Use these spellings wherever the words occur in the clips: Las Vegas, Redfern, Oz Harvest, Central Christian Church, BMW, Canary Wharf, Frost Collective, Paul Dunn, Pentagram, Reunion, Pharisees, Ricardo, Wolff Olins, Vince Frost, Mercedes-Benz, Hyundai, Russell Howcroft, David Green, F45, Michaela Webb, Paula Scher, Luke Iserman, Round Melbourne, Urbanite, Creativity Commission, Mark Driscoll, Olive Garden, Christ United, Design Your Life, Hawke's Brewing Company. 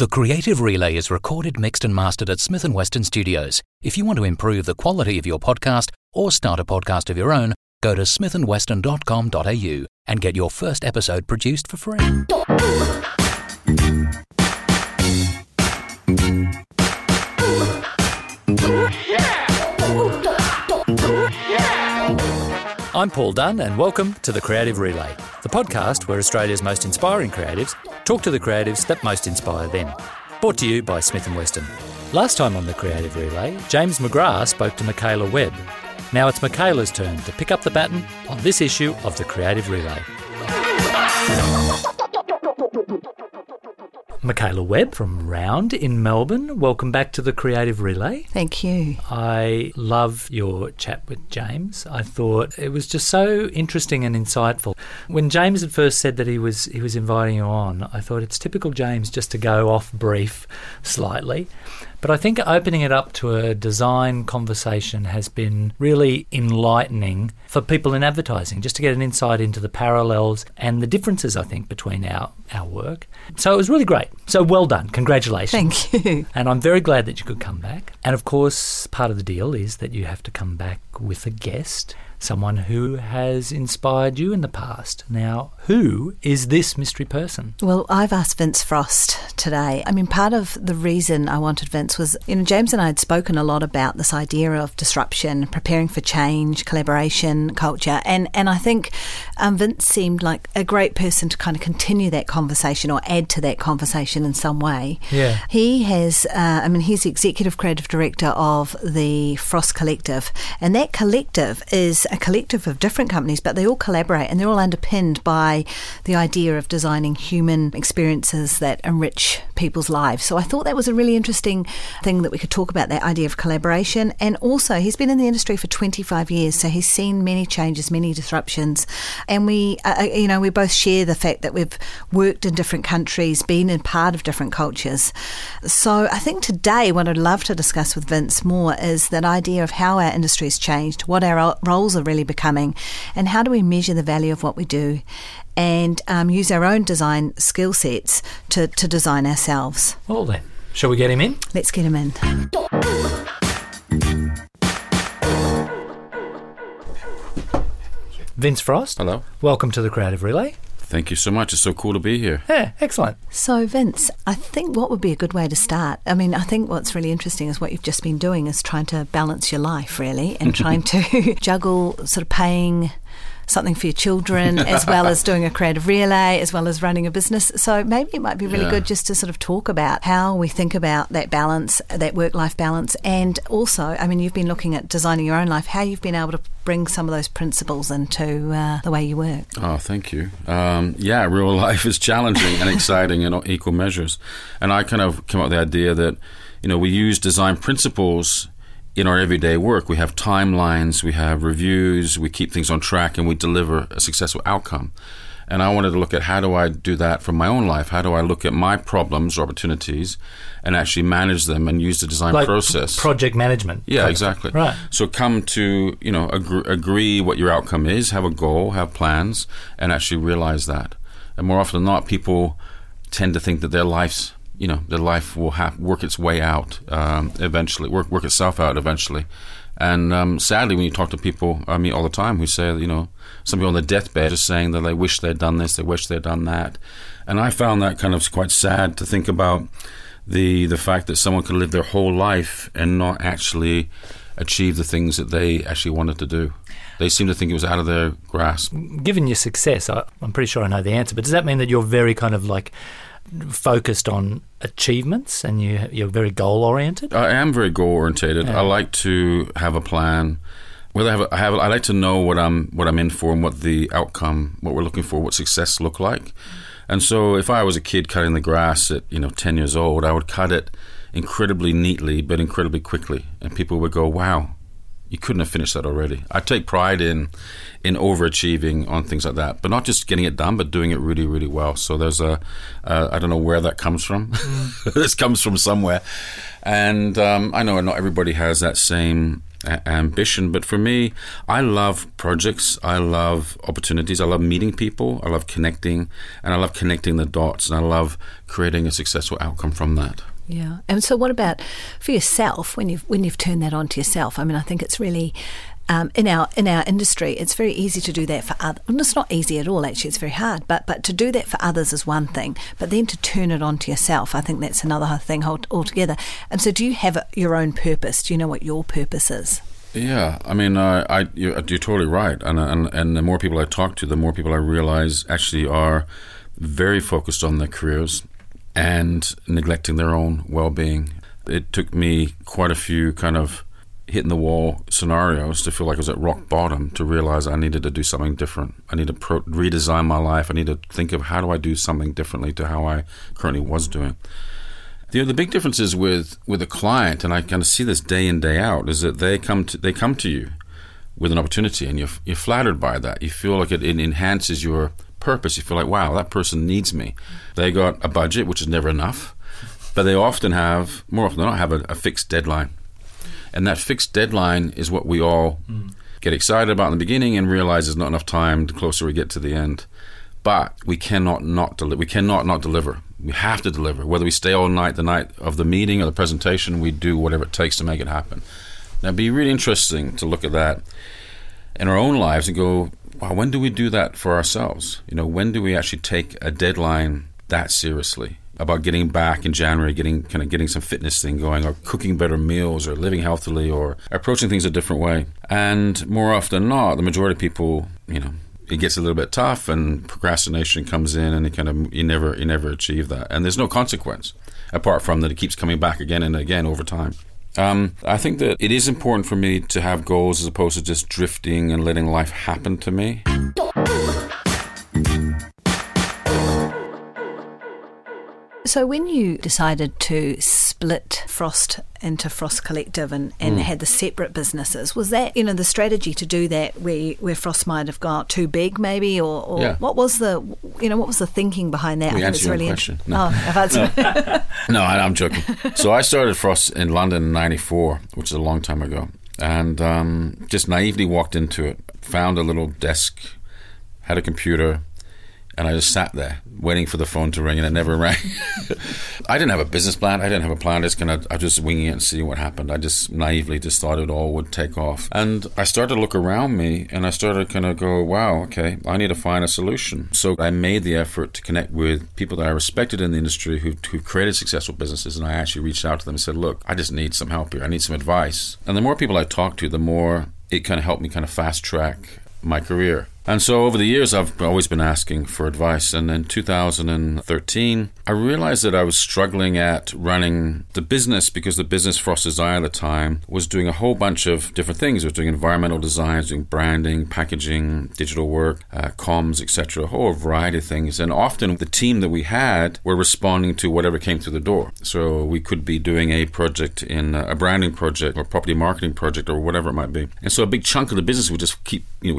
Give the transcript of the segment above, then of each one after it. The Creative Relay is recorded, mixed and mastered at Smith & Weston Studios. If you want to improve the quality of your podcast or start a podcast of your own, go to smithandweston.com.au and get your first episode produced for free. I'm Paul Dunn and welcome to The Creative Relay, the podcast where Australia's most inspiring creatives talk to the creatives that most inspire them. Brought to you by Smith & Weston. Last time on The Creative Relay, James McGrath spoke to Michaela Webb. Now it's Michaela's turn to pick up the baton on this issue of The Creative Relay. Michaela Webb from Round in Melbourne, welcome back to The Creative Relay. Thank you. I love your chat with James. I thought it was just so interesting and insightful. When James had first said that he was inviting you on, I thought it's typical James just to go off brief slightly. But I think opening it up to a design conversation has been really enlightening for people in advertising, just to get an insight into the parallels and the differences, I think, between our work. So it was really great. So well done. Congratulations. Thank you. And I'm very glad that you could come back. And of course, part of the deal is that you have to come back with a guest, someone who has inspired you in the past. Now, who is this mystery person? Well, I've asked Vince Frost today. I mean, part of the reason I wanted Vince was, James and I had spoken a lot about this idea of disruption, preparing for change, collaboration, culture, and I think Vince seemed like a great person to kind of continue that conversation or add to that conversation in some way. Yeah. He has, he's the Executive Creative Director of the Frost Collective, and that collective is a collective of different companies, but they all collaborate and they're all underpinned by the idea of designing human experiences that enrich people's lives. So I thought that was a really interesting thing that we could talk about, that idea of collaboration. And also, he's been in the industry for 25 years, so he's seen many changes, many disruptions. And we both share the fact that we've worked in different countries, been a part of different cultures. So I think today what I'd love to discuss with Vince more is that idea of how our industry's changed, what our roles are really becoming, and how do we measure the value of what we do and use our own design skill sets to design ourselves. Well then, shall we get him in? Let's get him in. Vince Frost. Hello. Welcome to The Creative Relay. Thank you so much. It's so cool to be here. Yeah, excellent. So, Vince, I think what would be a good way to start, I think what's really interesting is what you've just been doing is trying to balance your life, really, and trying to juggle sort of paying something for your children, as well as doing a creative relay, as well as running a business. So maybe it might be really good just to sort of talk about how we think about that balance, that work-life balance. And also, you've been looking at designing your own life, how you've been able to bring some of those principles into the way you work. Oh, thank you. Real life is challenging and exciting in equal measures. And I kind of came up with the idea that, we use design principles in our everyday work. We have timelines, we have reviews, we keep things on track, and we deliver a successful outcome. And I wanted to look at how do I do that for my own life? How do I look at my problems or opportunities and actually manage them and use the design process? Project management. Yeah, exactly. Right. So come to, agree what your outcome is, have a goal, have plans, and actually realize that. And more often than not, people tend to think that their life's their life will work its way out eventually, work itself out eventually. And sadly, when you talk to people I meet all the time who say, some people on their deathbed are saying that they wish they'd done this, they wish they'd done that. And I found that kind of quite sad to think about the fact that someone could live their whole life and not actually achieve the things that they actually wanted to do. They seem to think it was out of their grasp. Given your success, I'm pretty sure I know the answer, but does that mean that you're very kind of like focused on achievements and you're very goal-oriented? I am very goal-oriented. Yeah. I like to have a plan. I like to know what I'm in for and what the outcome, what we're looking for, what success look like. And so if I was a kid cutting the grass at 10 years old, I would cut it incredibly neatly but incredibly quickly. And people would go, wow, you couldn't have finished that already. I take pride in overachieving on things like that, but not just getting it done, but doing it really, really well. So there's I don't know where that comes from. This comes from somewhere. And I know not everybody has that same ambition, but for me, I love projects. I love opportunities. I love meeting people. I love connecting, and I love connecting the dots, and I love creating a successful outcome from that. Yeah. And so what about for yourself when you've turned that on to yourself? I mean, I think it's really in our industry, it's very easy to do that for others. Well, it's not easy at all, actually. It's very hard. But to do that for others is one thing. But then to turn it on to yourself, I think that's another thing altogether. And so do you have your own purpose? Do you know what your purpose is? Yeah, I mean, you're totally right. And the more people I talk to, the more people I realize actually are very focused on their careers and neglecting their own well-being. It took me quite a few kind of hitting-the-wall scenarios to feel like I was at rock bottom to realize I needed to do something different. I need to redesign my life. I need to think of how do I do something differently to how I currently was doing. The big difference is with a client, and I kind of see this day in, day out, is that they come to you with an opportunity, and you're flattered by that. You feel like it enhances your purpose. You feel like, wow, that person needs me. They got a budget, which is never enough, but they often have, more often than not, have a fixed deadline. And that fixed deadline is what we all get excited about in the beginning and realize there's not enough time the closer we get to the end. But we cannot not deliver. We have to deliver. Whether we stay all night, the night of the meeting or the presentation, we do whatever it takes to make it happen. Now, it'd be really interesting to look at that in our own lives and go, wow, when do we do that for ourselves? You know, when do we actually take a deadline that seriously about getting back in January, getting some fitness thing going, or cooking better meals, or living healthily, or approaching things a different way? And more often than not, the majority of people, you know, it gets a little bit tough, and procrastination comes in, and you never achieve that, and there's no consequence apart from that it keeps coming back again and again over time. I think that it is important for me to have goals as opposed to just drifting and letting life happen to me. So when you decided to split Frost into Frost Collective and had the separate businesses, was that, you know, the strategy to do that where Frost might have got too big maybe, or yeah. what was the thinking behind that? I think it's really interesting. No, I'm joking. So I started Frost in London in 94, which is a long time ago, and just naively walked into it, found a little desk, had a computer, and I just sat there waiting for the phone to ring, and it never rang. I didn't have a business plan. I didn't have a plan. I was just winging it and seeing what happened. I just naively just thought it all would take off. And I started to look around me, and I started to kind of go, wow, okay, I need to find a solution. So I made the effort to connect with people that I respected in the industry who created successful businesses, and I actually reached out to them and said, look, I just need some help here. I need some advice. And the more people I talked to, the more it kind of helped me kind of fast track my career. And so over the years, I've always been asking for advice. And in 2013, I realized that I was struggling at running the business, because the business Frost Design at the time was doing a whole bunch of different things. It was doing environmental design, doing branding, packaging, digital work, comms, etc., a whole variety of things. And often the team that we had were responding to whatever came through the door. So we could be doing a project in a branding project or property marketing project or whatever it might be. And so a big chunk of the business would just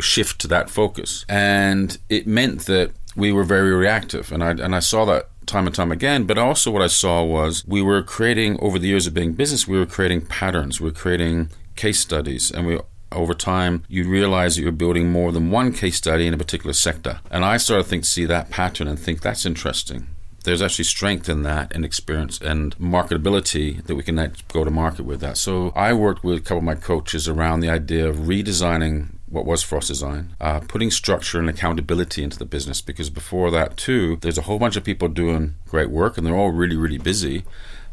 shift to that focus. And it meant that we were very reactive, and I saw that time and time again. But also what I saw was we were creating, over the years of being business, we were creating patterns, we were creating case studies, and over time you realize that you're building more than one case study in a particular sector. And I started to see that pattern and think, that's interesting. There's actually strength in that, and experience and marketability that we can go to market with that. So I worked with a couple of my coaches around the idea of redesigning what was Frost Design, putting structure and accountability into the business, because before that too, there's a whole bunch of people doing great work and they're all really, really busy,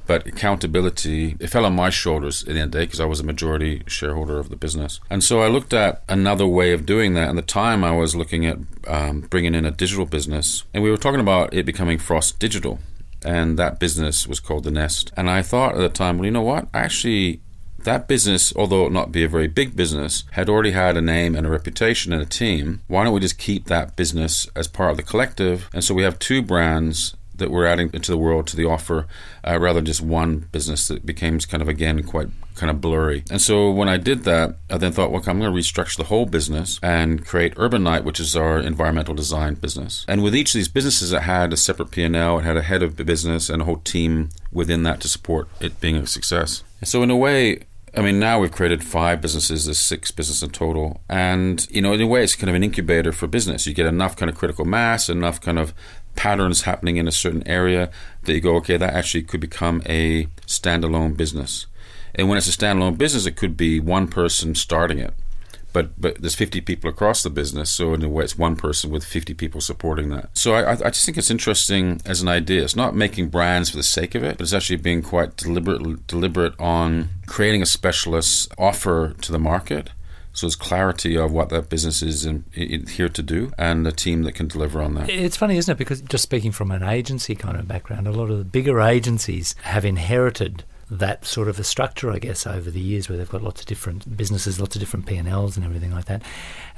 but accountability, it fell on my shoulders at the end of the day because I was a majority shareholder of the business. And so I looked at another way of doing that. At the time, I was looking at bringing in a digital business, and we were talking about it becoming Frost Digital, and that business was called The Nest. And I thought at the time, well, you know what, actually, that business, although not be a very big business, had already had a name and a reputation and a team. Why don't we just keep that business as part of the collective? And so we have two brands that we're adding into the world to the offer, rather than just one business that becomes kind of, again, quite kind of blurry. And so when I did that, I then thought, well, I'm going to restructure the whole business and create Urbanite, which is our environmental design business. And with each of these businesses, it had a separate P&L, it had a head of business and a whole team within that to support it being a success. And so in a way, I mean, now we've created 5 businesses, there's 6 businesses in total. And, you know, in a way, it's kind of an incubator for business. You get enough kind of critical mass, enough kind of patterns happening in a certain area that you go, okay, that actually could become a standalone business. And when it's a standalone business, it could be one person starting it. But there's 50 people across the business, so in a way it's one person with 50 people supporting that. So I just think it's interesting as an idea. It's not making brands for the sake of it, but it's actually being quite deliberate on creating a specialist offer to the market. So there's clarity of what that business is here to do and a team that can deliver on that. It's funny, isn't it? Because just speaking from an agency kind of background, a lot of the bigger agencies have inherited that sort of a structure, I guess, over the years, where they've got lots of different businesses, lots of different P&Ls and everything like that.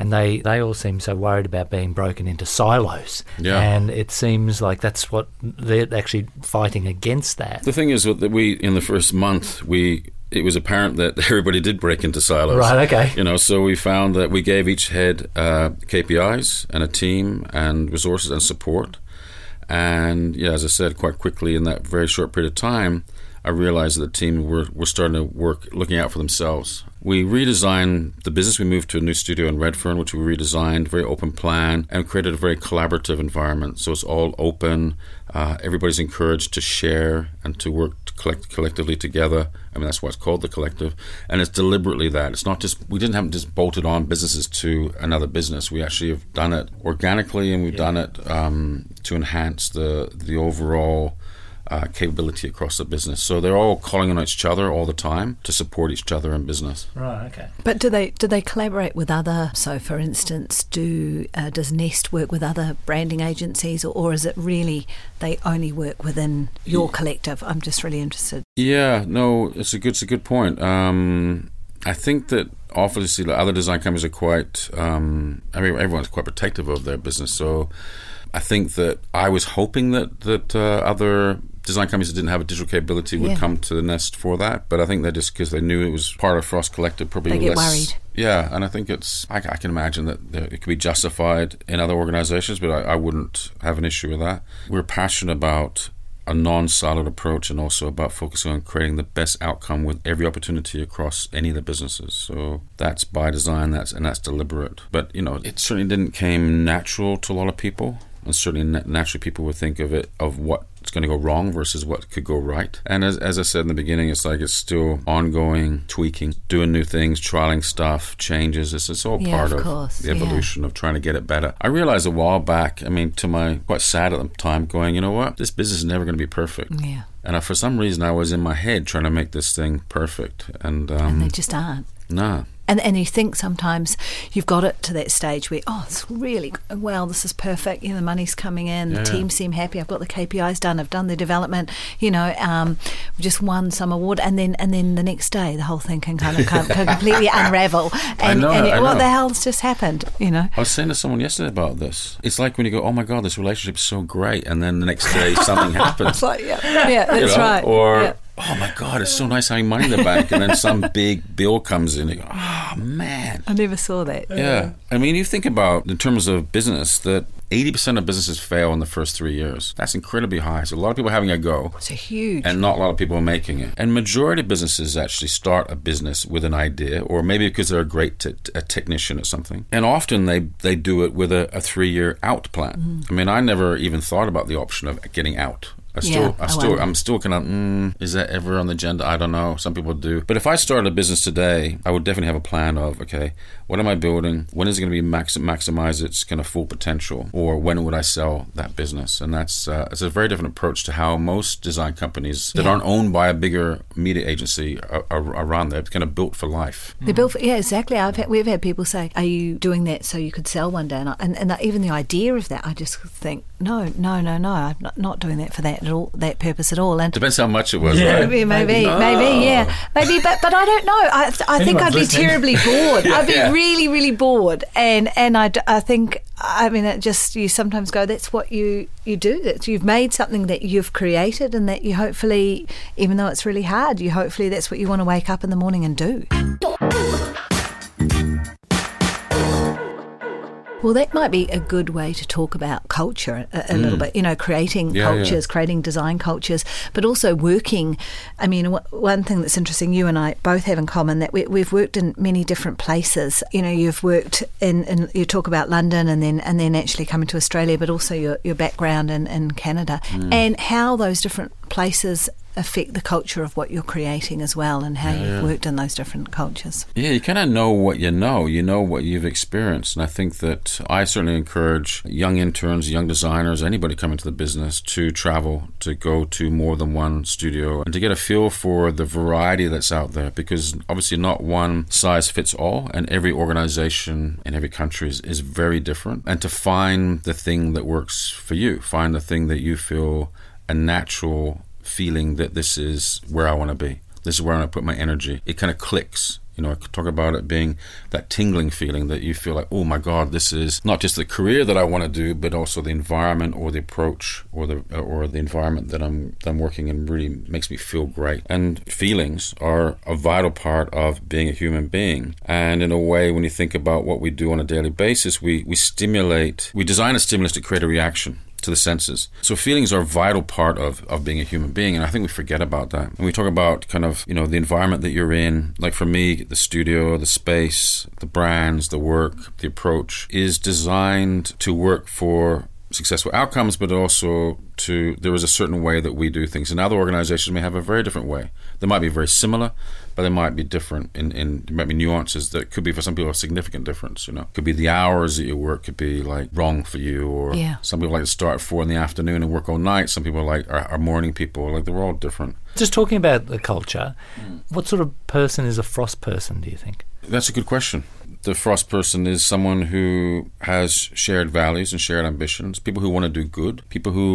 And they all seem so worried about being broken into silos. Yeah. And it seems like that's what they're actually fighting against that. The thing is that we, in the first month, it was apparent that everybody did break into silos. Right, okay. You know, so we found that we gave each head KPIs and a team and resources and support. And, yeah, as I said, quite quickly in that very short period of time, I realized that the team were starting to work, looking out for themselves. We redesigned the business. We moved to a new studio in Redfern, which we redesigned, very open plan, and created a very collaborative environment. So it's all open. Everybody's encouraged to share and to work collectively together. I mean, that's why it's called the collective. And it's deliberately that. It's not just, we didn't have just bolted on businesses to another business. We actually have done it organically, and we've done it to enhance the overall capability across the business. So they're all calling on each other all the time to support each other in business. Right, okay. But do they collaborate with other, so for instance, does Nest work with other branding agencies, or is it really they only work within your collective? I'm just really interested. Yeah, no, it's a good point. I think that obviously the other design companies are quite, everyone's quite protective of their business. So I think that I was hoping that other design companies that didn't have a digital capability would come to the Nest for that, but I think they're just, because they knew it was part of Frost Collective, probably they get less worried. Yeah, and I think I can imagine that it could be justified in other organizations, but I wouldn't have an issue with that. We're passionate about a non-siloed approach, and also about focusing on creating the best outcome with every opportunity across any of the businesses. So that's by design, that's deliberate. But, you know, it certainly didn't came natural to a lot of people. And certainly naturally people would think of it, of what's going to go wrong versus what could go right. And as I said in the beginning, it's like it's still ongoing tweaking, doing new things, trialing stuff, changes. It's all part of the evolution of trying to get it better. I realized a while back, I mean, to my quite sad at the time, going, you know what, this business is never going to be perfect. Yeah. And for some reason, I was in my head trying to make this thing perfect. And they just aren't. No. And you think sometimes you've got it to that stage where, oh, it's really, well, this is perfect. You know, the money's coming in, the team seem happy. I've got the KPIs done. I've done the development. You know, we just won some award, and then the next day the whole thing can kind of can completely unravel. And, I know. What the hell's just happened? You know, I was saying to someone yesterday about this. It's like when you go, oh my god, this relationship's so great, and then the next day something happens. It's like, yeah, that's right. Or. Yeah. Oh my God, it's so nice having money in the bank, and then some big bill comes in and you go, oh man. I never saw that. Yeah. I mean, you think about, in terms of business, that 80% of businesses fail in the first 3 years. That's incredibly high. So a lot of people having a go. It's a huge. And not a lot of people are making it. And majority of businesses actually start a business with an idea, or maybe because they're a great technician or something. And often they do it with a 3-year out plan. Mm. I mean, I never even thought about the option of getting out. I'm still kind of, is that ever on the agenda? I don't know. Some people do. But if I started a business today, I would definitely have a plan of, okay, what am I building? When is it going to be maximize its kind of full potential? Or when would I sell that business? And that's it's a very different approach to how most design companies that aren't owned by a bigger media agency are run. They're kind of built for life. They're built for, yeah, exactly. We've had people say, are you doing that so you could sell one day? And even the idea of that, I just think, no, I'm not doing that for that. that purpose at all. And depends how much it was, right? Maybe, but I don't know. I think I'd be terribly bored. I'd be really, really bored, and I think, I mean, it just, you sometimes go, that's what you do. That you've made something that you've created, and that you hopefully, even though it's really hard, that's what you want to wake up in the morning and do. Well, that might be a good way to talk about culture a little bit, you know, creating cultures, creating design cultures, but also working. I mean, one thing that's interesting, you and I both have in common, that we've worked in many different places. You know, you've worked in you talk about London and then actually coming to Australia, but also your background in Canada, and how those different places affect the culture of what you're creating as well, and how you've worked in those different cultures. Yeah, you kind of know what you know. You know what you've experienced. And I think that I certainly encourage young interns, young designers, anybody coming to the business to travel, to go to more than one studio, and to get a feel for the variety that's out there, because obviously not one size fits all, and every organization in every country is very different. And to find the thing that works for you, find the thing that you feel a natural feeling that this is where I want to be. This is where I want to put my energy. It kind of clicks. You know, I talk about it being that tingling feeling that you feel like, oh my God, this is not just the career that I want to do, but also the environment or the approach or the environment that I'm working in really makes me feel great. And feelings are a vital part of being a human being. And in a way, when you think about what we do on a daily basis, we design a stimulus to create a reaction to the senses. So feelings are a vital part of being a human being, and I think we forget about that. And we talk about kind of, you know, the environment that you're in. Like for me, the studio, the space, the brands, the work, the approach is designed to work for successful outcomes, but also there is a certain way that we do things. And other organizations may have a very different way. They might be very similar, but they might be different in there might be nuances that could be, for some people, a significant difference, you know. Could be the hours that you work could be like wrong for you, or some people like to start at 4 in the afternoon and work all night. Some people are morning people, like they're all different. Just talking about the culture, what sort of person is a Frost person, do you think? That's a good question. The Frost person is someone who has shared values and shared ambitions, people who want to do good, people who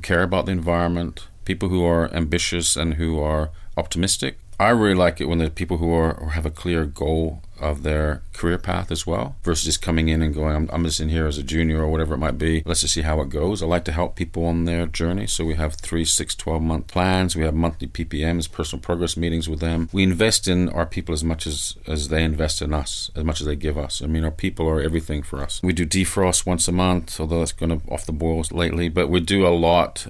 care about the environment, people who are ambitious and who are optimistic. I really like it when there are people who are or have a clear goal of their career path as well, versus just coming in and going, I'm just in here as a junior or whatever it might be. Let's just see how it goes. I like to help people on their journey. So we have 3, 6, 12-month plans. We have monthly PPMs, personal progress meetings with them. We invest in our people as much as they invest in us, as much as they give us. I mean, our people are everything for us. We do defrost once a month, although that's kind of off the boils lately, but we do a lot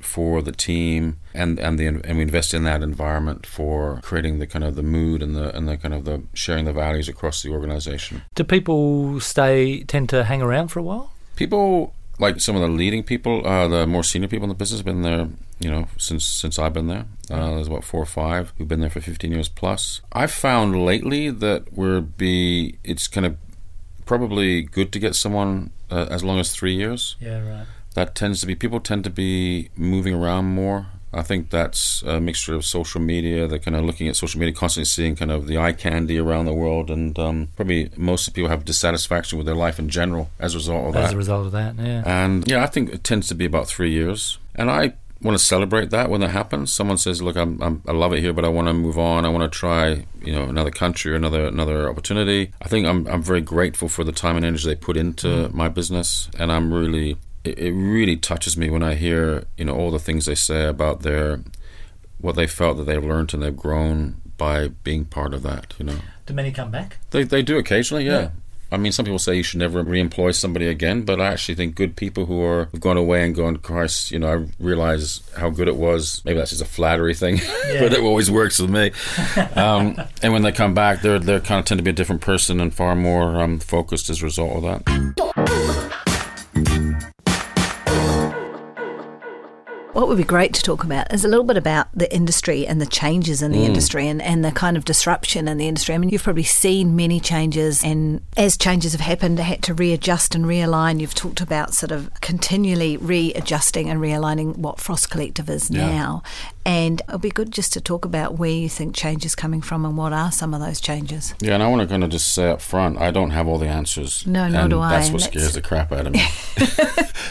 for the team, and we invest in that environment for creating the kind of the mood and the kind of the sharing the values across the organization. Do people tend to hang around for a while? People, like some of the leading people, the more senior people in the business have been there, you know, since I've been there. There's about 4 or 5 who've been there for 15 years plus. I've found lately that it's kind of probably good to get someone as long as 3 years. Yeah, right. That tends to be, people tend to be moving around more. I think that's a mixture of social media. They're kind of looking at social media, constantly seeing kind of the eye candy around the world, and probably most people have dissatisfaction with their life in general as a result of that. As a result of that, yeah. And yeah, I think it tends to be about 3 years. And I want to celebrate that when that happens. Someone says, "Look, I love it here, but I want to move on. I want to try, you know, another country, another opportunity." I think I'm very grateful for the time and energy they put into my business, and I'm really. It really touches me when I hear, you know, all the things they say about what they felt that they've learned and they've grown by being part of that, you know. Do many come back? They do occasionally, yeah. I mean, some people say you should never re-employ somebody again, but I actually think good people who've gone away and gone, Christ, you know, I realize how good it was. Maybe that's just a flattery thing, but it always works with me. And when they come back, they're kind of tend to be a different person and far more focused as a result of that. What would be great to talk about is a little bit about the industry and the changes in the industry and the kind of disruption in the industry. I mean, you've probably seen many changes, and as changes have happened, had to readjust and realign. You've talked about sort of continually readjusting and realigning what Frost Collective is now. And it'll be good just to talk about where you think change is coming from and what are some of those changes. Yeah, and I want to kind of just say up front, I don't have all the answers. No, nor do I. That's what scares the crap out of me.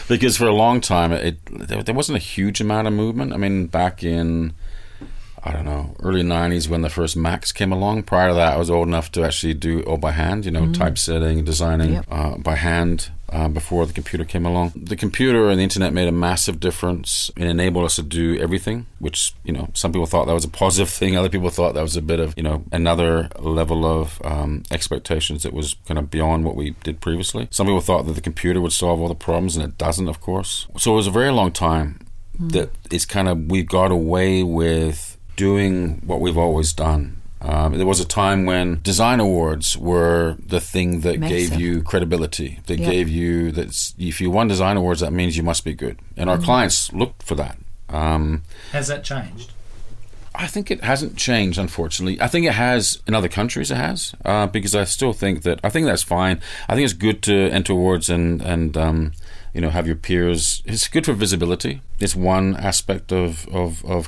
Because for a long time, there wasn't a huge amount of movement. I mean, back in, I don't know, early 90s when the first Macs came along. Prior to that, I was old enough to actually do all by hand, typesetting, designing by hand before the computer came along. The computer and the internet made a massive difference and enabled us to do everything, which, some people thought that was a positive thing. Other people thought that was a bit of, another level of expectations that was kind of beyond what we did previously. Some people thought that the computer would solve all the problems, and it doesn't, of course. So it was a very long time that it's kind of, we got away with doing what we've always done. There was a time when design awards were the thing that gave you credibility, that gave you that if you won design awards, that means you must be good. And our clients looked for that. Has that changed? I think it hasn't changed, unfortunately. I think it has in other countries. It has because I still think that that's fine. I think it's good to enter awards and have your peers. It's good for visibility. It's one aspect of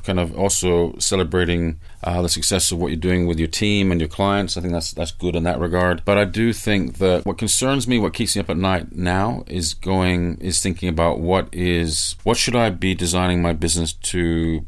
kind of also celebrating the success of what you're doing with your team and your clients. I think that's good in that regard. But I do think that what concerns me, what keeps me up at night now, is thinking about what should I be designing my business to.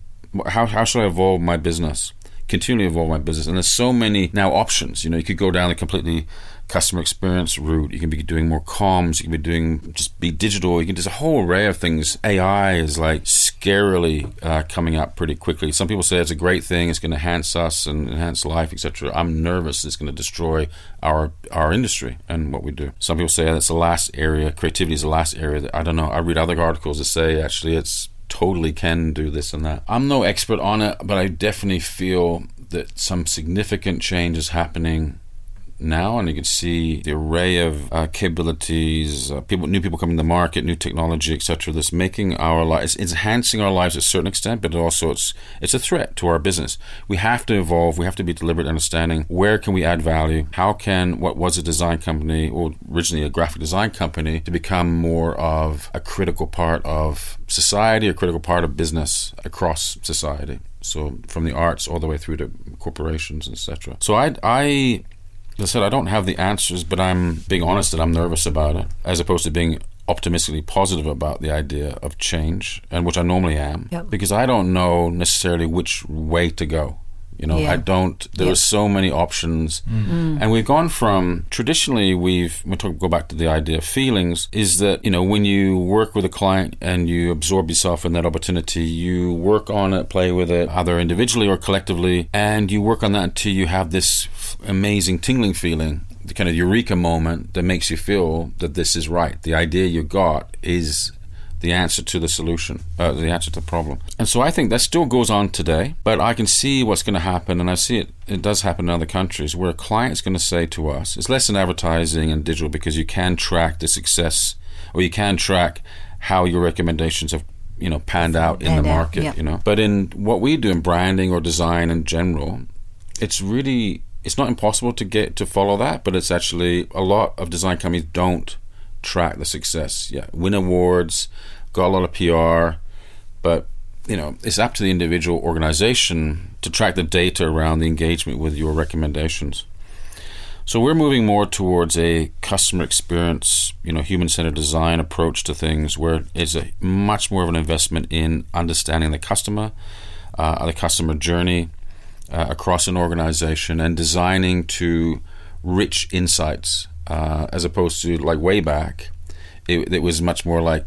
How should I evolve my business? Continually evolve my business. And there's so many now options. You could go down a completely customer experience route. You can be doing more comms. You can be doing just be digital. You can just a whole array of things. AI is like scarily coming up pretty quickly. Some people say it's a great thing. It's going to enhance us and enhance life, etc. I'm nervous it's going to destroy our industry and what we do. Some people say that's the last area. Creativity is the last area. That, I don't know. I read other articles that say actually it's totally can do this and that. I'm no expert on it, but I definitely feel that some significant change is happening now, and you can see the array of capabilities, new people coming to the market, new technology, etc. That's making our lives, it's enhancing our lives to a certain extent, but also it's a threat to our business. We have to evolve. We have to be deliberate, understanding where can we add value. How can what was a design company, or originally a graphic design company, to become more of a critical part of society, a critical part of business across society. So from the arts all the way through to corporations, etc. So I said I don't have the answers, but I'm being honest that I'm nervous about it, as opposed to being optimistically positive about the idea of change, and which I normally am, because I don't know necessarily which way to go. I don't. There are so many options, and we've gone from traditionally go back to the idea of feelings. Is that when you work with a client and you absorb yourself in that opportunity, you work on it, play with it, either individually or collectively, and you work on that until you have this amazing tingling feeling, the kind of eureka moment that makes you feel that this is right. The idea you got is the answer to the solution, the answer to the problem. And so I think that still goes on today, but I can see what's going to happen, and I see it does happen in other countries, where a client is going to say to us, it's less in advertising and digital because you can track the success, or you can track how your recommendations have panned out in the market. But in what we do in branding or design in general, it's not impossible to get to follow that, but it's actually a lot of design companies don't track the success. Win awards, got a lot of PR, but it's up to the individual organization to track the data around the engagement with your recommendations. So we're moving more towards a customer experience, human-centred design approach to things, where it's a much more of an investment in understanding the customer journey across an organization, and designing to rich insights. As opposed to like way back, it was much more like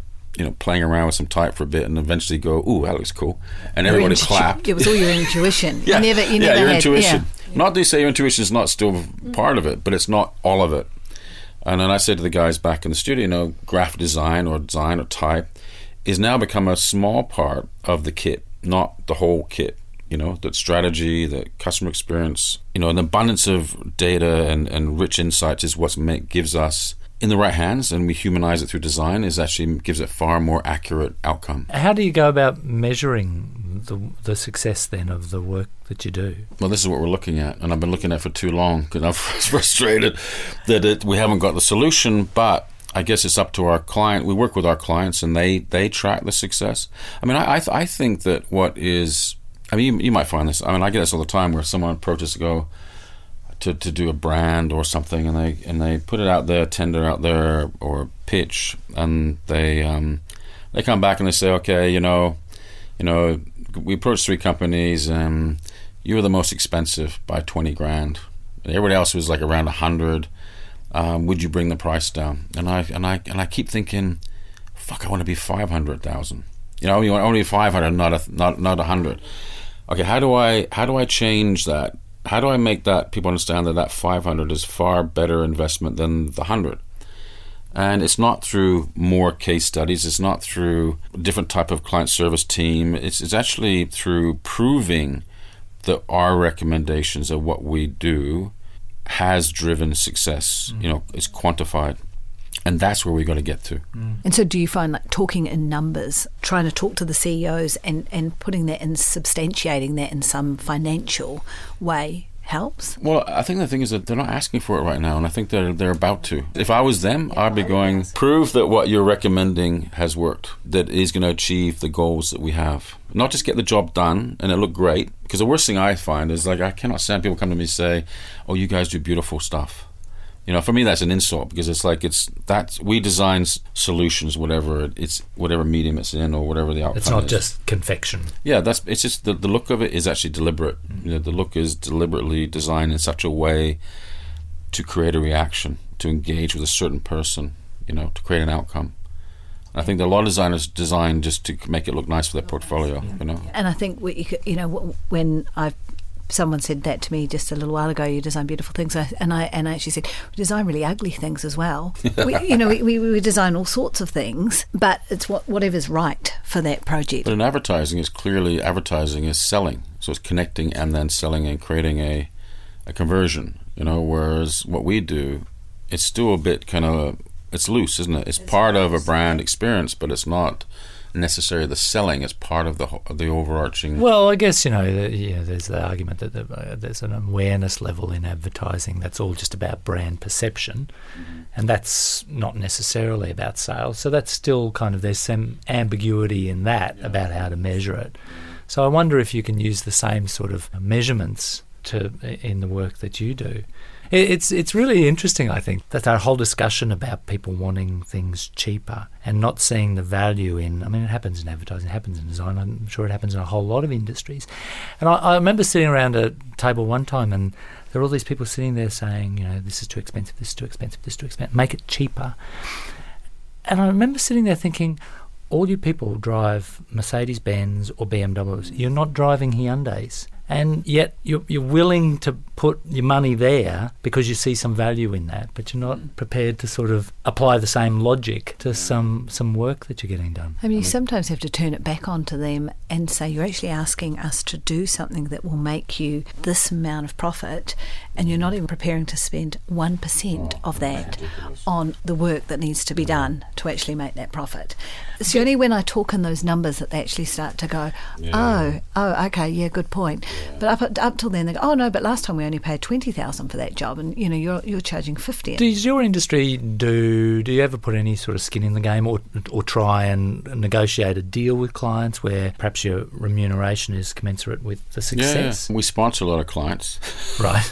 playing around with some type for a bit, and eventually go, "Ooh, that looks cool," and everyone clapped. It was all your intuition. Intuition. Yeah. Not to say your intuition is not still part of it, but it's not all of it. And then I said to the guys back in the studio, graphic design or type is now become a small part of the kit, not the whole kit. That strategy, that customer experience, an abundance of data and rich insights is what gives us, in the right hands, and we humanize it through design, is actually gives it far more accurate outcome. How do you go about measuring the success then of the work that you do? Well, this is what we're looking at, and I've been looking at for too long, because I'm frustrated that we haven't got the solution, but I guess it's up to our client. We work with our clients, and they track the success. I mean, I think that what is I mean, you might find this. I mean, I get this all the time where someone approaches to go to do a brand or something, and they put it out there, tender out there, or pitch, and they come back and they say, okay, you know, we approached three companies, and you were the most expensive by $20,000, and everybody else was like around $100. Would you bring the price down? And I keep thinking, fuck, I want to be $500,000. You know, you want only 500, not 100. Okay, how do I change that? How do I make that people understand that 500 is far better investment than the 100? And it's not through more case studies. It's not through a different type of client service team. It's actually through proving that our recommendations of what we do has driven success. Mm. You know, it's quantified. And that's where we got to get to. Mm. And so do you find like talking in numbers, trying to talk to the CEOs and putting that in, substantiating that in some financial way helps? Well, I think the thing is that they're not asking for it right now, and I think they're about to. If I was them, I'd be going, prove that what you're recommending has worked, that is going to achieve the goals that we have. Not just get the job done and it looked great, because the worst thing I find is like I cannot stand people come to me and say, oh, you guys do beautiful stuff. You know, for me, that's an insult, because it's like we design solutions, whatever medium it's in or whatever the outcome is. It's not just confection. Yeah, it's just the look of it is actually deliberate. Mm. You know, the look is deliberately designed in such a way to create a reaction, to engage with a certain person, you know, to create an outcome. I think that a lot of designers design just to make it look nice for their portfolio, you know. And I think, someone said that to me just a little while ago. You design beautiful things, and I actually said we design really ugly things as well. we design all sorts of things, but it's whatever's right for that project. But in advertising, it's clearly advertising is selling, so it's connecting and then selling and creating a conversion. You know, whereas what we do, it's still a bit kind of it's loose, isn't it? It's part of a brand experience, but it's not necessarily the selling as part of the overarching. Well, I guess there's the argument that there's an awareness level in advertising that's all just about brand perception, and that's not necessarily about sales. So that's still kind of there's some ambiguity in that about how to measure it. So I wonder if you can use the same sort of measurements in the work that you do. It's really interesting, I think, that our whole discussion about people wanting things cheaper and not seeing the value in, I mean, it happens in advertising, it happens in design, I'm sure it happens in a whole lot of industries. And I remember sitting around a table one time and there were all these people sitting there saying, you know, this is too expensive, this is too expensive, this is too expensive, make it cheaper. And I remember sitting there thinking, all you people drive Mercedes-Benz or BMWs, you're not driving Hyundais. And yet you're willing to put your money there because you see some value in that, but you're not prepared to sort of apply the same logic to some work that you're getting done. I mean, you sometimes have to turn it back onto them and say, you're actually asking us to do something that will make you this amount of profit, and you're not even preparing to spend 1% of that on the work that needs to be done to actually make that profit. It's only when I talk in those numbers that they actually start to go, oh, okay, yeah, good point. But up till then, they go, oh, no, but last time we only paid $20,000 for that job, and, you know, you're charging $50,000. Does your industry do you ever put any sort of skin in the game or try and negotiate a deal with clients where perhaps your remuneration is commensurate with the success? Yeah. We sponsor a lot of clients. Right.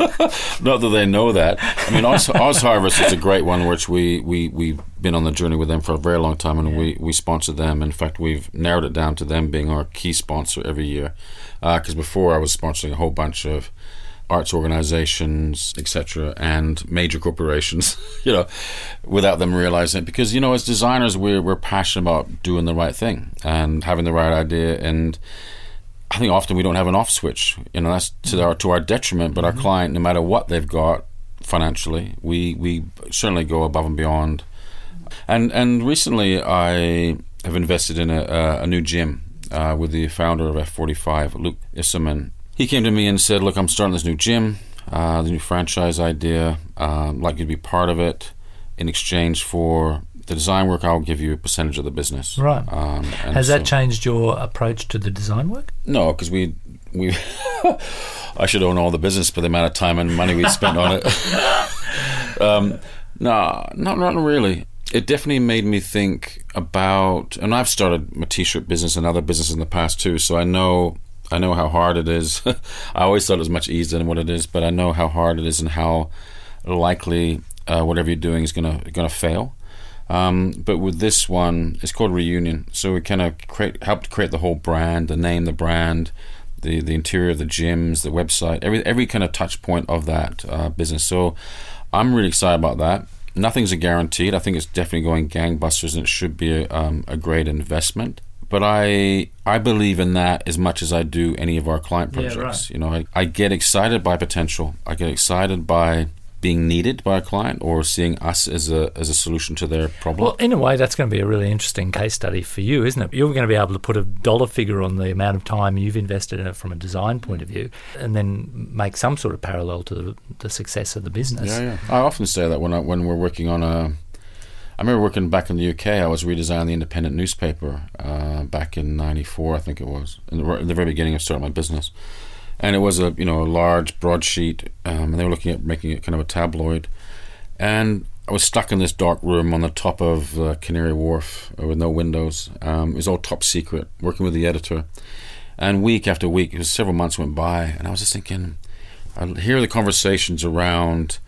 Not that they know that. I mean, Oz Harvest is a great one, which we've been on the journey with them for a very long time, and we sponsor them. In fact, we've narrowed it down to them being our key sponsor every year, because before I was sponsoring a whole bunch of arts organizations, etc., and major corporations, you know, without them realizing it. Because, you know, as designers, we're passionate about doing the right thing and having the right idea, and I think often we don't have an off switch. You know, that's to our detriment, but our client, no matter what they've got financially, we certainly go above and beyond. And recently I have invested in a new gym with the founder of F45, Luke Iserman. He came to me and said, look, I'm starting this new gym, the new franchise idea, I'd like you to be part of it. In exchange for the design work, I'll give you a percentage of the business. Right. Has that changed your approach to the design work? No, because we I should own all the business for the amount of time and money we spent on it. No, not really. It definitely made me think about, and I've started my T-shirt business and other businesses in the past too, so I know I know how hard it is. I always thought it was much easier than what it is, but I know how hard it is and how likely whatever you're doing is gonna fail. But with this one, it's called Reunion. So we kind of helped create the whole brand, the name, the brand, the interior of the gyms, the website, every kind of touch point of that business. So I'm really excited about that. Nothing's a guaranteed. I think it's definitely going gangbusters, and it should be a great investment. But I believe in that as much as I do any of our client projects. Yeah, right. You know, I get excited by potential. I get excited by being needed by a client or seeing us as a solution to their problem. Well, in a way, that's going to be a really interesting case study for you, isn't it? You're going to be able to put a dollar figure on the amount of time you've invested in it from a design point of view, and then make some sort of parallel to the success of the business. Yeah. I often say that when we're working on a... I remember working back in the UK, I was redesigning the independent newspaper back in 94, I think it was, in the very beginning of starting my business. And it was a large broadsheet, and they were looking at making it kind of a tabloid. And I was stuck in this dark room on the top of Canary Wharf with no windows. It was all top secret, working with the editor. And week after week, it was several months went by, and I was just thinking, I hear the conversations around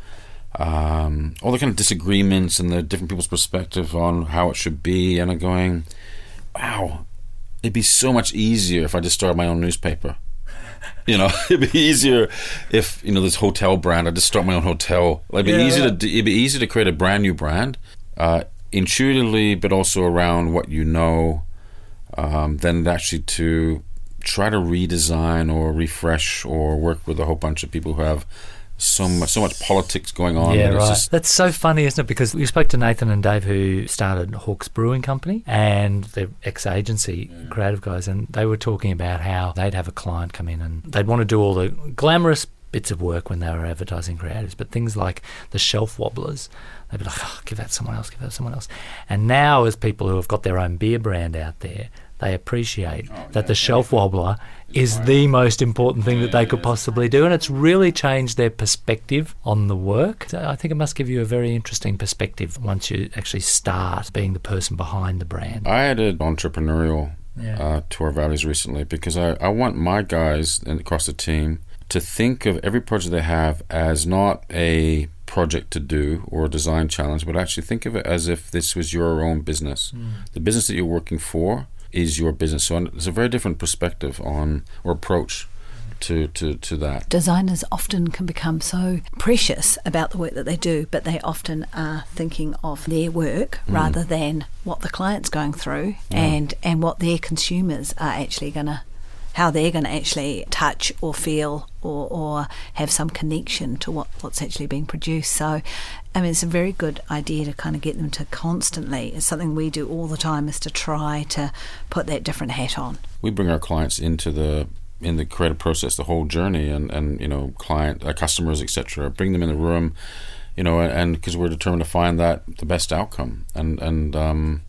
all the kind of disagreements and the different people's perspective on how it should be, and I'm going, wow, it'd be so much easier if I just started my own newspaper. You know, it'd be easier if, this hotel brand, I just start my own hotel. It'd be easier to create a brand new brand, intuitively, but also around what you know, than actually to try to redesign or refresh or work with a whole bunch of people who have so much politics going on. Yeah, right. That's so funny, isn't it? Because we spoke to Nathan and Dave, who started Hawke's Brewing Company, and they're ex-agency creative guys, and they were talking about how they'd have a client come in and they'd want to do all the glamorous bits of work when they were advertising creatives, but things like the shelf wobblers, they'd be like, oh, give that to someone else. And now, as people who have got their own beer brand out there, they appreciate that the shelf wobbler is the most important thing that they could possibly do, and it's really changed their perspective on the work. So I think it must give you a very interesting perspective once you actually start being the person behind the brand. I had an entrepreneurial to our values recently, because I want my guys across the team to think of every project they have as not a project to do or a design challenge, but actually think of it as if this was your own business. Mm. The business that you're working for is your business. So it's a very different perspective on or approach to that. Designers often can become so precious about the work that they do, but they often are thinking of their work rather than what the client's going through and what their consumers are actually how they're going to actually touch or feel or have some connection to what's actually being produced. So, I mean, it's a very good idea to kind of get them to constantly. It's something we do all the time, is to try to put that different hat on. We bring our clients into the creative process, the whole journey, and client, customers, etc. Bring them in the room, and because we're determined to find the best outcome, and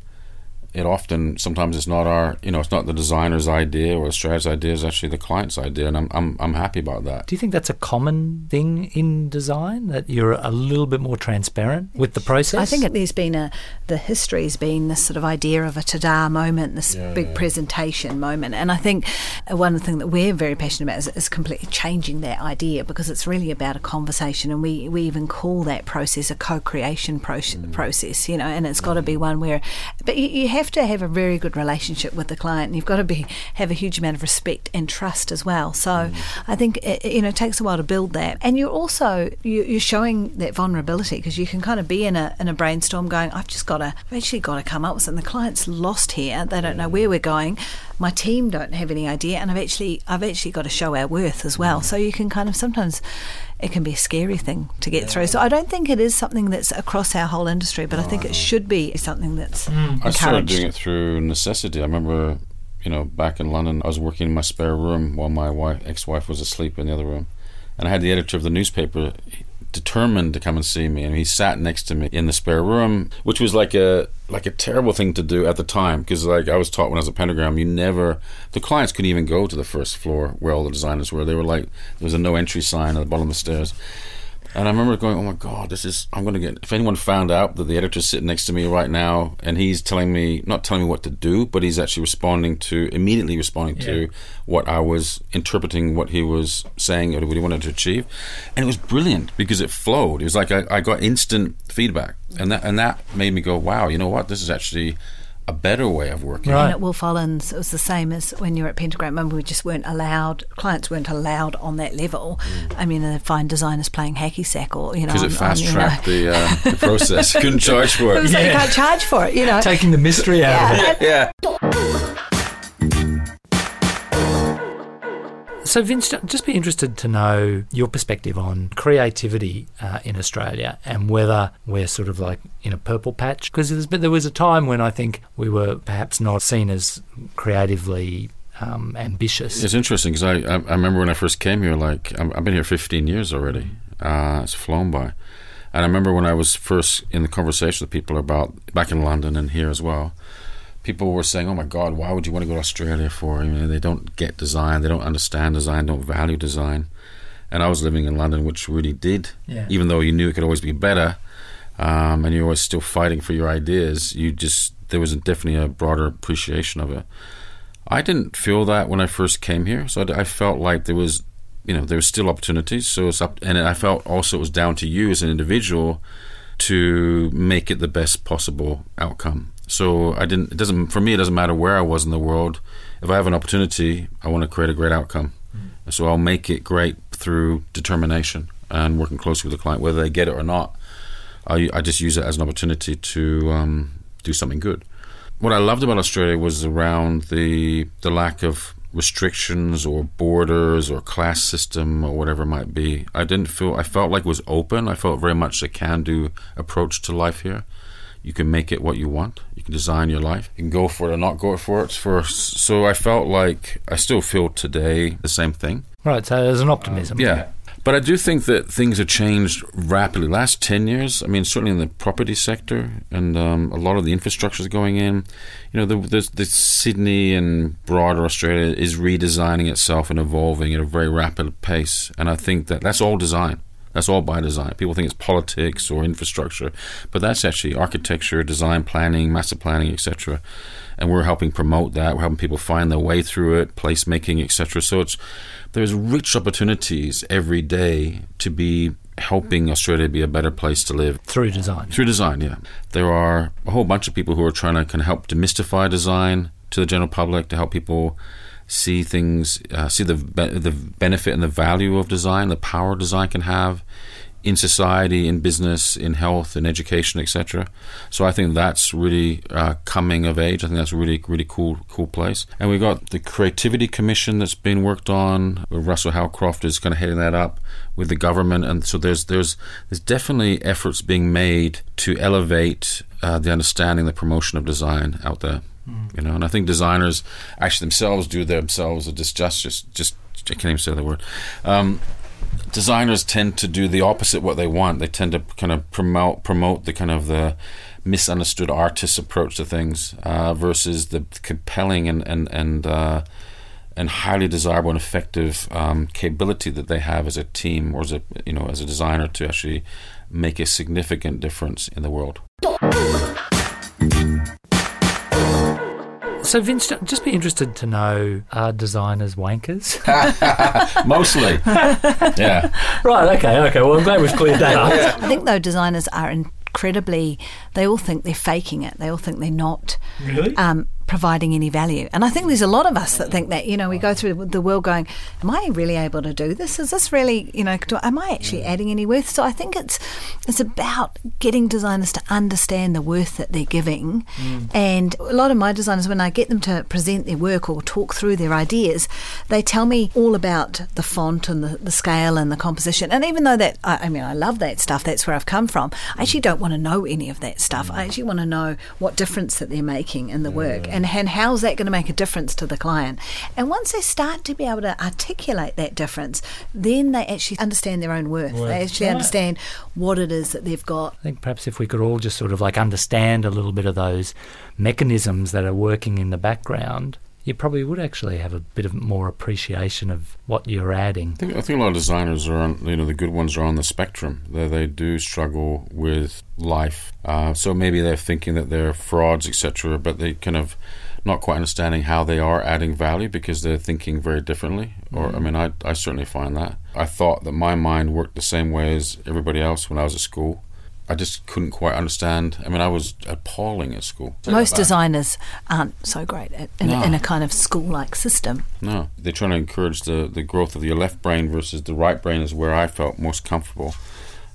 it often, sometimes it's not it's not the designer's idea or the strategy's idea, it's actually the client's idea, and I'm happy about that. Do you think that's a common thing in design, that you're a little bit more transparent with the process? I think there's been the history's been this sort of idea of a ta-da moment, this big presentation moment, and I think one thing that we're very passionate about is completely changing that idea, because it's really about a conversation, and we even call that process a co-creation process, and it's got to be one where, but you have to have a very good relationship with the client, and you've got to have a huge amount of respect and trust as well. So I think it takes a while to build that, and you're also you're showing that vulnerability, because you can kind of be in a brainstorm going, I've actually got to come up with something. The client's lost here, they don't know where we're going, my team don't have any idea, and I've actually got to show our worth as well. So you can kind of, sometimes it can be a scary thing to get through. So I don't think it is something that's across our whole industry, but I think it should be something that's encouraged. I started doing it through necessity. I remember, back in London, I was working in my spare room while my ex-wife was asleep in the other room. And I had the editor of the newspaper determined to come and see me, and he sat next to me in the spare room, which was like a terrible thing to do at the time, because I was taught when I was at Pentagram, the clients couldn't even go to the first floor where all the designers were. They were there was a no entry sign at the bottom of the stairs. And I remember going, oh my God, this is, I'm going to get, if anyone found out that the editor's sitting next to me right now and he's telling me, not telling me what to do, but he's actually immediately responding to what I was interpreting, what he was saying, or what he wanted to achieve. And it was brilliant because it flowed. It was like I got instant feedback. And that made me go, wow, you know what, this is actually a better way of working. Right. And at Wolff Olins, it was the same as when you were at Pentagram. Remember, we just weren't allowed, clients weren't allowed on that level. Mm. I mean, they find designers playing hacky sack or, you know. Because it fast-tracked the process. Couldn't charge for it. It was like you can't charge for it, you know. Taking the mystery out of it. Yeah. So, Vince, just be interested to know your perspective on creativity in Australia and whether we're sort of like in a purple patch, because there was a time when I think we were perhaps not seen as creatively ambitious. It's interesting because I remember when I first came here, like I've been here 15 years already. It's flown by. And I remember when I was first in the conversation with people about, back in London and here as well, people were saying, oh my God, why would you want to go to Australia for? You know, they don't get design, they don't understand design, don't value design. And I was living in London, which really did, even though you knew it could always be better. And you're always still fighting for your ideas. There was definitely a broader appreciation of it. I didn't feel that when I first came here, so I felt like there was still opportunities. So it's up, and I felt also it was down to you as an individual to make it the best possible outcome. So it doesn't matter where I was in the world. If I have an opportunity, I want to create a great outcome. Mm. So I'll make it great through determination and working closely with the client, whether they get it or not. I just use it as an opportunity to do something good. What I loved about Australia was around the lack of restrictions or borders or class system or whatever it might be. I felt like it was open. I felt very much a can-do approach to life here. You can make it what you want. You can design your life. You can go for it or not go for it. So I felt like I still feel today the same thing. Right, so there's an optimism. Yeah. But I do think that things have changed rapidly. Last 10 years, I mean, certainly in the property sector and a lot of the infrastructure is going in. You know, the Sydney and broader Australia is redesigning itself and evolving at a very rapid pace. And I think that's all design. That's all by design. People think it's politics or infrastructure, but that's actually architecture, design planning, master planning, etc. And we're helping promote that. We're helping people find their way through it, placemaking, etc. So there's rich opportunities every day to be helping Australia be a better place to live. Through design. Through design, yeah. There are a whole bunch of people who are trying to kind of help demystify design to the general public, to help people see things, see the benefit and the value of design, the power design can have in society, in business, in health, in education, etc. So I think that's really coming of age. I think that's a really, really cool place. And we've got the Creativity Commission that's been worked on. Russell Howcroft is kind of heading that up with the government. And so there's definitely efforts being made to elevate the understanding, the promotion of design out there. You know, and I think designers actually themselves do themselves a disjustice, I can't even say the word. Designers tend to do the opposite what they want. They tend to kind of promote the kind of the misunderstood artist approach to things versus the compelling and highly desirable and effective capability that they have as a team or as a designer to actually make a significant difference in the world. So, Vince, just be interested to know, are designers wankers? Mostly. Yeah. Right, okay. Well, I'm glad we've cleared that up. Yeah. I think, though, designers are incredibly, they all think they're faking it. They all think they're not really providing any value. And I think there's a lot of us that think that, you know, we go through the world going, am I really able to do this? Is this really, you know, am I actually adding any worth? So I think it's about getting designers to understand the worth that they're giving. Mm. And a lot of my designers, when I get them to present their work or talk through their ideas, they tell me all about the font and the scale and the composition. And even though that, I love that stuff, that's where I've come from, I actually don't want to know any of that stuff. I actually want to know what difference that they're making in the work. And how's that going to make a difference to the client? And once they start to be able to articulate that difference, then they actually understand their own worth. They actually understand what it is that they've got. I think perhaps if we could all just sort of like understand a little bit of those mechanisms that are working in the background, you probably would actually have a bit of more appreciation of what you're adding. I think a lot of designers are on, you know, the good ones are on the spectrum. They do struggle with life. So maybe they're thinking that they're frauds, etc., but they kind of not quite understanding how they are adding value because they're thinking very differently. Or, I mean, I certainly find that. I thought that my mind worked the same way as everybody else when I was at school. I just couldn't quite understand. I mean, I was appalling at school. Most designers aren't so great in a kind of school-like system. No. They're trying to encourage the growth of your left brain versus the right brain is where I felt most comfortable.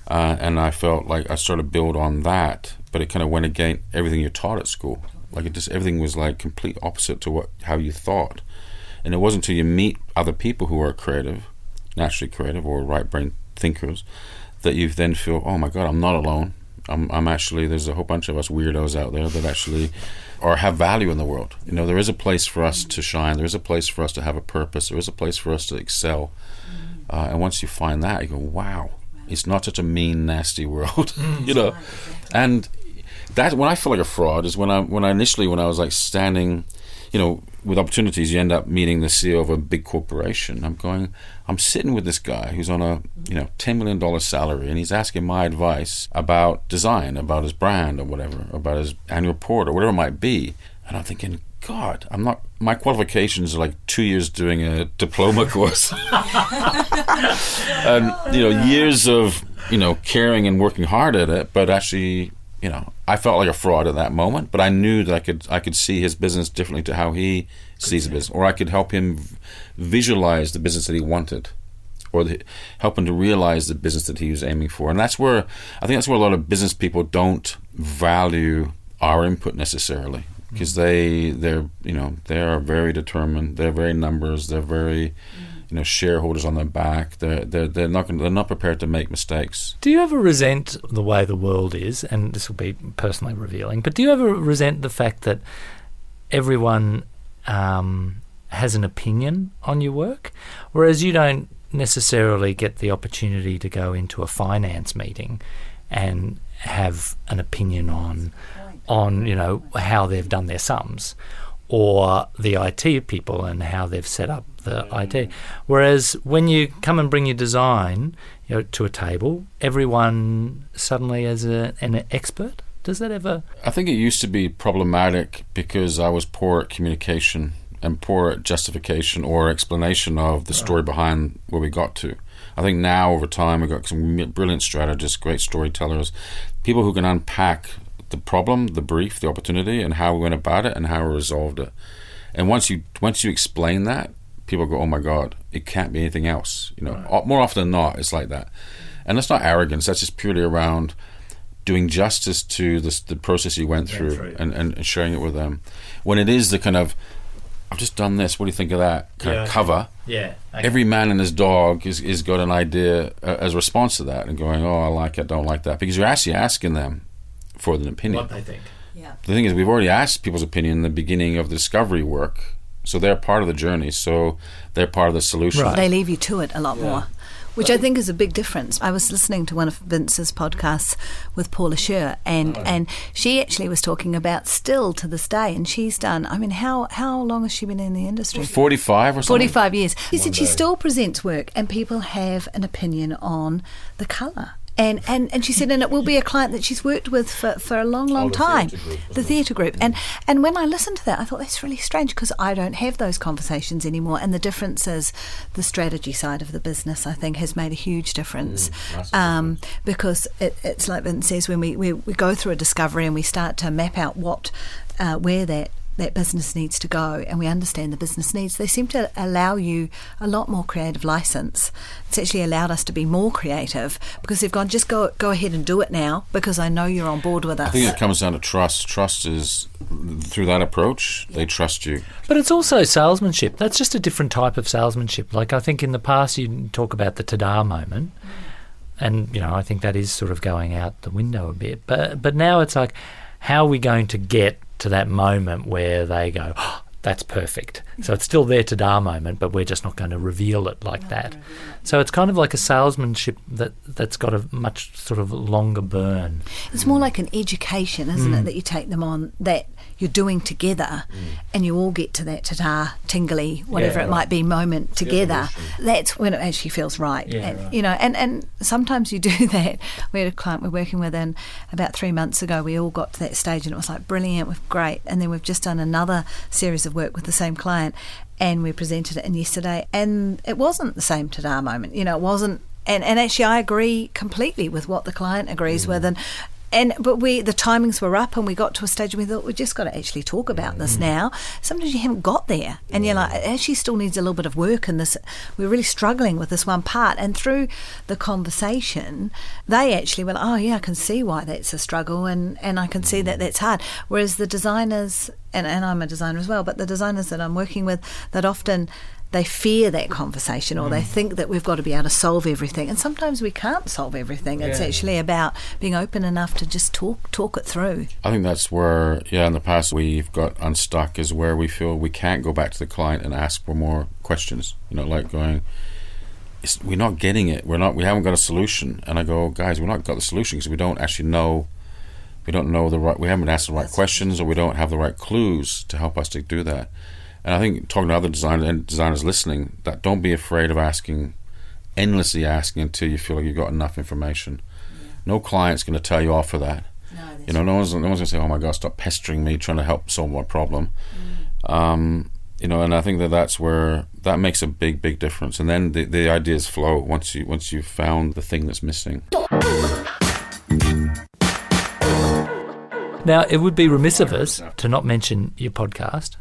And I felt like I started to build on that, but it kind of went against everything you're taught at school. Like, it just, everything was like complete opposite to how you thought. And it wasn't until you meet other people who are creative, naturally creative or right-brain thinkers, that you then feel, oh my God, I'm not alone. I'm actually, there's a whole bunch of us weirdos out there that actually have value in the world. You know, there is a place for us to shine. There is a place for us to have a purpose. There is a place for us to excel. And once you find that, you go, wow, it's not such a mean, nasty world, you know. And that, when I feel like a fraud, is when I was like standing, you know, with opportunities, you end up meeting the CEO of a big corporation. I'm sitting with this guy who's on a, you know, $10 million salary, and he's asking my advice about design, about his brand or whatever, about his annual report or whatever it might be. And I'm thinking, God, I'm not, my qualifications are like 2 years doing a diploma course. And, you know, years of, you know, caring and working hard at it, but actually, you know, I felt like a fraud at that moment, but I knew that I could see his business differently to how he sees the business, or I could help him visualize the business that he wanted, or help him to realize the business that he was aiming for. And that's where a lot of business people don't value our input necessarily, because they are very determined, they're very numbers, they're very you know, shareholders on their back. They're not prepared to make mistakes. Do you ever resent the way the world is? And this will be personally revealing, but do you ever resent the fact that everyone has an opinion on your work, whereas you don't necessarily get the opportunity to go into a finance meeting and have an opinion on you know, how they've done their sums, or the IT people and how they've set up the IT. Whereas when you come and bring your design, you know, to a table, everyone suddenly is an expert. Does that ever... I think it used to be problematic because I was poor at communication and poor at justification or explanation of the story behind where we got to. I think now, over time, we've got some brilliant strategists, great storytellers, people who can unpack the problem, the brief, the opportunity, and how we went about it and how we resolved it. And once you explain that, people go, oh my God, it can't be anything else. You know, right. More often than not, it's like that. And that's not arrogance. That's just purely around doing justice to the process you went through and sharing it with them. When it is the kind of, I've just done this, what do you think of that? Kind of cover. Yeah. Okay. Every man and his dog is got an idea as a response to that and going, oh, I like it, don't like that. Because you're actually asking them for an opinion. What they think. Yeah. The thing is, we've already asked people's opinion in the beginning of the discovery work. So they're part of the journey, so they're part of the solution. Right. They leave you to it a lot more, which I think is a big difference. I was listening to one of Vince's podcasts with Paula Scher, and she actually was talking about, still to this day, and she's done, I mean, how long has she been in the industry? 45 or something? 45 years. She said she still presents work, and people have an opinion on the colour. And she said, and it will be a client that she's worked with for a long, long time, the theatre group. And when I listened to that, I thought, that's really strange, because I don't have those conversations anymore. And the difference is the strategy side of the business, I think, has made a huge difference. Because it's like Vince says, when we go through a discovery and we start to map out where that business needs to go, and we understand the business needs, they seem to allow you a lot more creative license. It's actually allowed us to be more creative, because they've gone, just go ahead and do it now, because I know you're on board with us. I think it comes down to trust. Trust is, through that approach, they trust you. But it's also salesmanship. That's just a different type of salesmanship. Like, I think in the past you talk about the ta-da moment, and, you know, I think that is sort of going out the window a bit. But now it's like, how are we going to get to that moment where they go, oh, that's perfect. So it's still their ta-da moment, but we're just not going to reveal it like that. So it's kind of like a salesmanship that's got a much sort of longer burn. It's more like an education, isn't it, that you take them on, that you're doing together, and you all get to that ta-ta, tingly, whatever it might be moment together, that's when it actually feels right. You know, and sometimes you do that. We had a client we're working with, and about 3 months ago we all got to that stage and it was like, brilliant, we're great. And then we've just done another series of work with the same client, and we presented it in yesterday, and it wasn't the same ta-da moment. You know, it wasn't. And actually I agree completely with what the client agrees with, but the timings were up, and we got to a stage and we thought, we've just got to actually talk about this now. Sometimes you haven't got there, and you're like, it actually still needs a little bit of work in this. We're really struggling with this one part. And through the conversation, they actually went, oh yeah, I can see why that's a struggle, and I can see that that's hard. Whereas the designers, and I'm a designer as well, but the designers that I'm working with, that often they fear that conversation, or they think that we've got to be able to solve everything. And sometimes we can't solve everything. It's actually about being open enough to just talk it through. I think that's where, in the past we've got unstuck, is where we feel we can't go back to the client and ask for more questions. You know, like going, we're not getting it. We haven't got a solution. And I go, guys, we've not got the solution because we don't actually know. We don't know we haven't asked the right questions, or we don't have the right clues to help us to do that. And I think talking to other designers listening, that don't be afraid of endlessly asking until you feel like you've got enough information. Yeah. No client's going to tell you off for that. No one's going to say, oh my God, stop pestering me, trying to help solve my problem. And I think that's where that makes a big, big difference. And then the ideas flow once you've found the thing that's missing. Now, it would be remiss of us to not mention your podcast.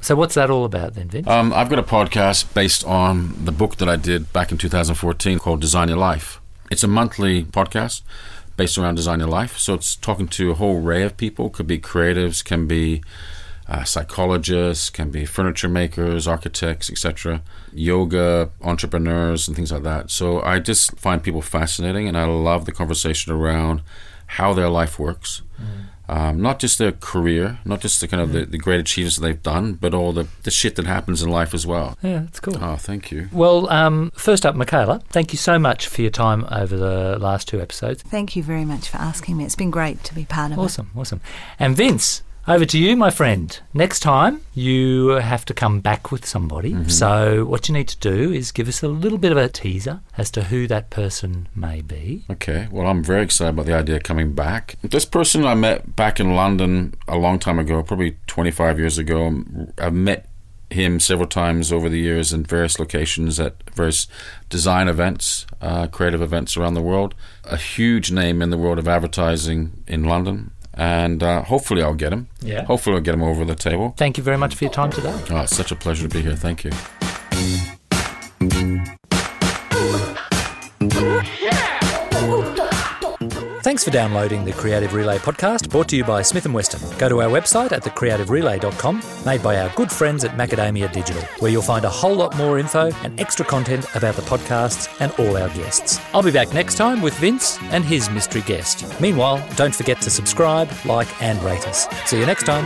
So what's that all about then, Vince? I've got a podcast based on the book that I did back in 2014 called Design Your Life. It's a monthly podcast based around Design Your Life. So it's talking to a whole array of people. Could be creatives, can be psychologists, can be furniture makers, architects, etc., yoga, entrepreneurs, and things like that. So I just find people fascinating, and I love the conversation around how their life works. Not just their career, not just the kind of the great achievements that they've done, but all the shit that happens in life as well. Yeah, that's cool. Oh, thank you. Well, first up, Michaela, thank you so much for your time over the last two episodes. Thank you very much for asking me. It's been great to be part of it. Awesome. And Vince, over to you, my friend. Next time, you have to come back with somebody. So what you need to do is give us a little bit of a teaser as to who that person may be. Okay. Well, I'm very excited about the idea of coming back. This person I met back in London a long time ago, probably 25 years ago. I've met him several times over the years in various locations at various design events, creative events around the world. A huge name in the world of advertising in London. And hopefully I'll get him. Yeah. Hopefully I'll get him over the table. Thank you very much for your time today. Oh, it's such a pleasure to be here. Thank you. Thanks for downloading the Creative Relay podcast, brought to you by Smith & Weston. Go to our website at thecreativerelay.com, made by our good friends at Macadamia Digital, where you'll find a whole lot more info and extra content about the podcasts and all our guests. I'll be back next time with Vince and his mystery guest. Meanwhile, don't forget to subscribe, like, and rate us. See you next time.